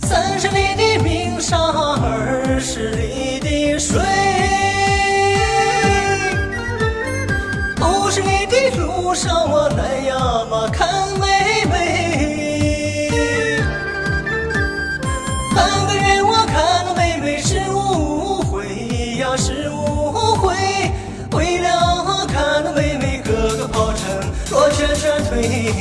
三十里的鸣沙，二十里的水，五十里的路上我来呀嘛看妹妹，半个月我看了妹妹是误会呀是误会，为了看了妹妹哥哥跑成罗圈圈腿。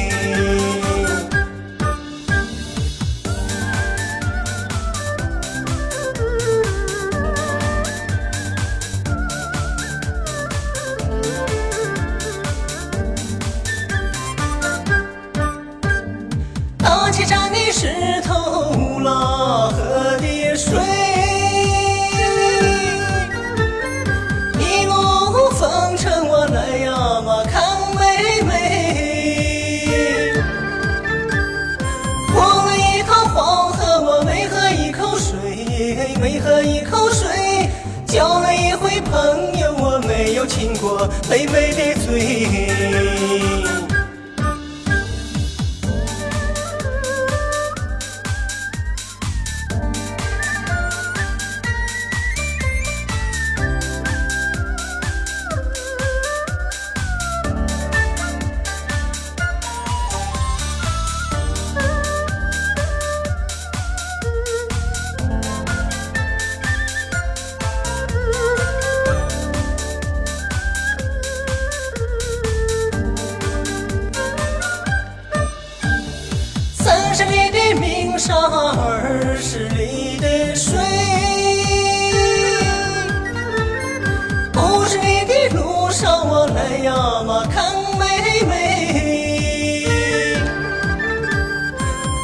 石头拉河的水，一路风尘我来呀嘛看妹妹，过了一趟黄河我没喝一口水，没喝一口水，交了一回朋友我没有亲过妹妹的嘴。上二十里的水，五十里的路上我来呀嘛看妹妹，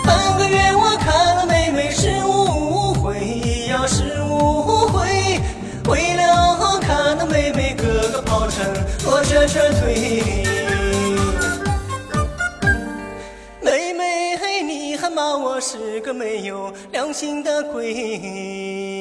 半个月我看了妹妹是误会呀是误会，为了看了妹妹哥哥跑成罗圈圈腿。我是个没有良心的鬼。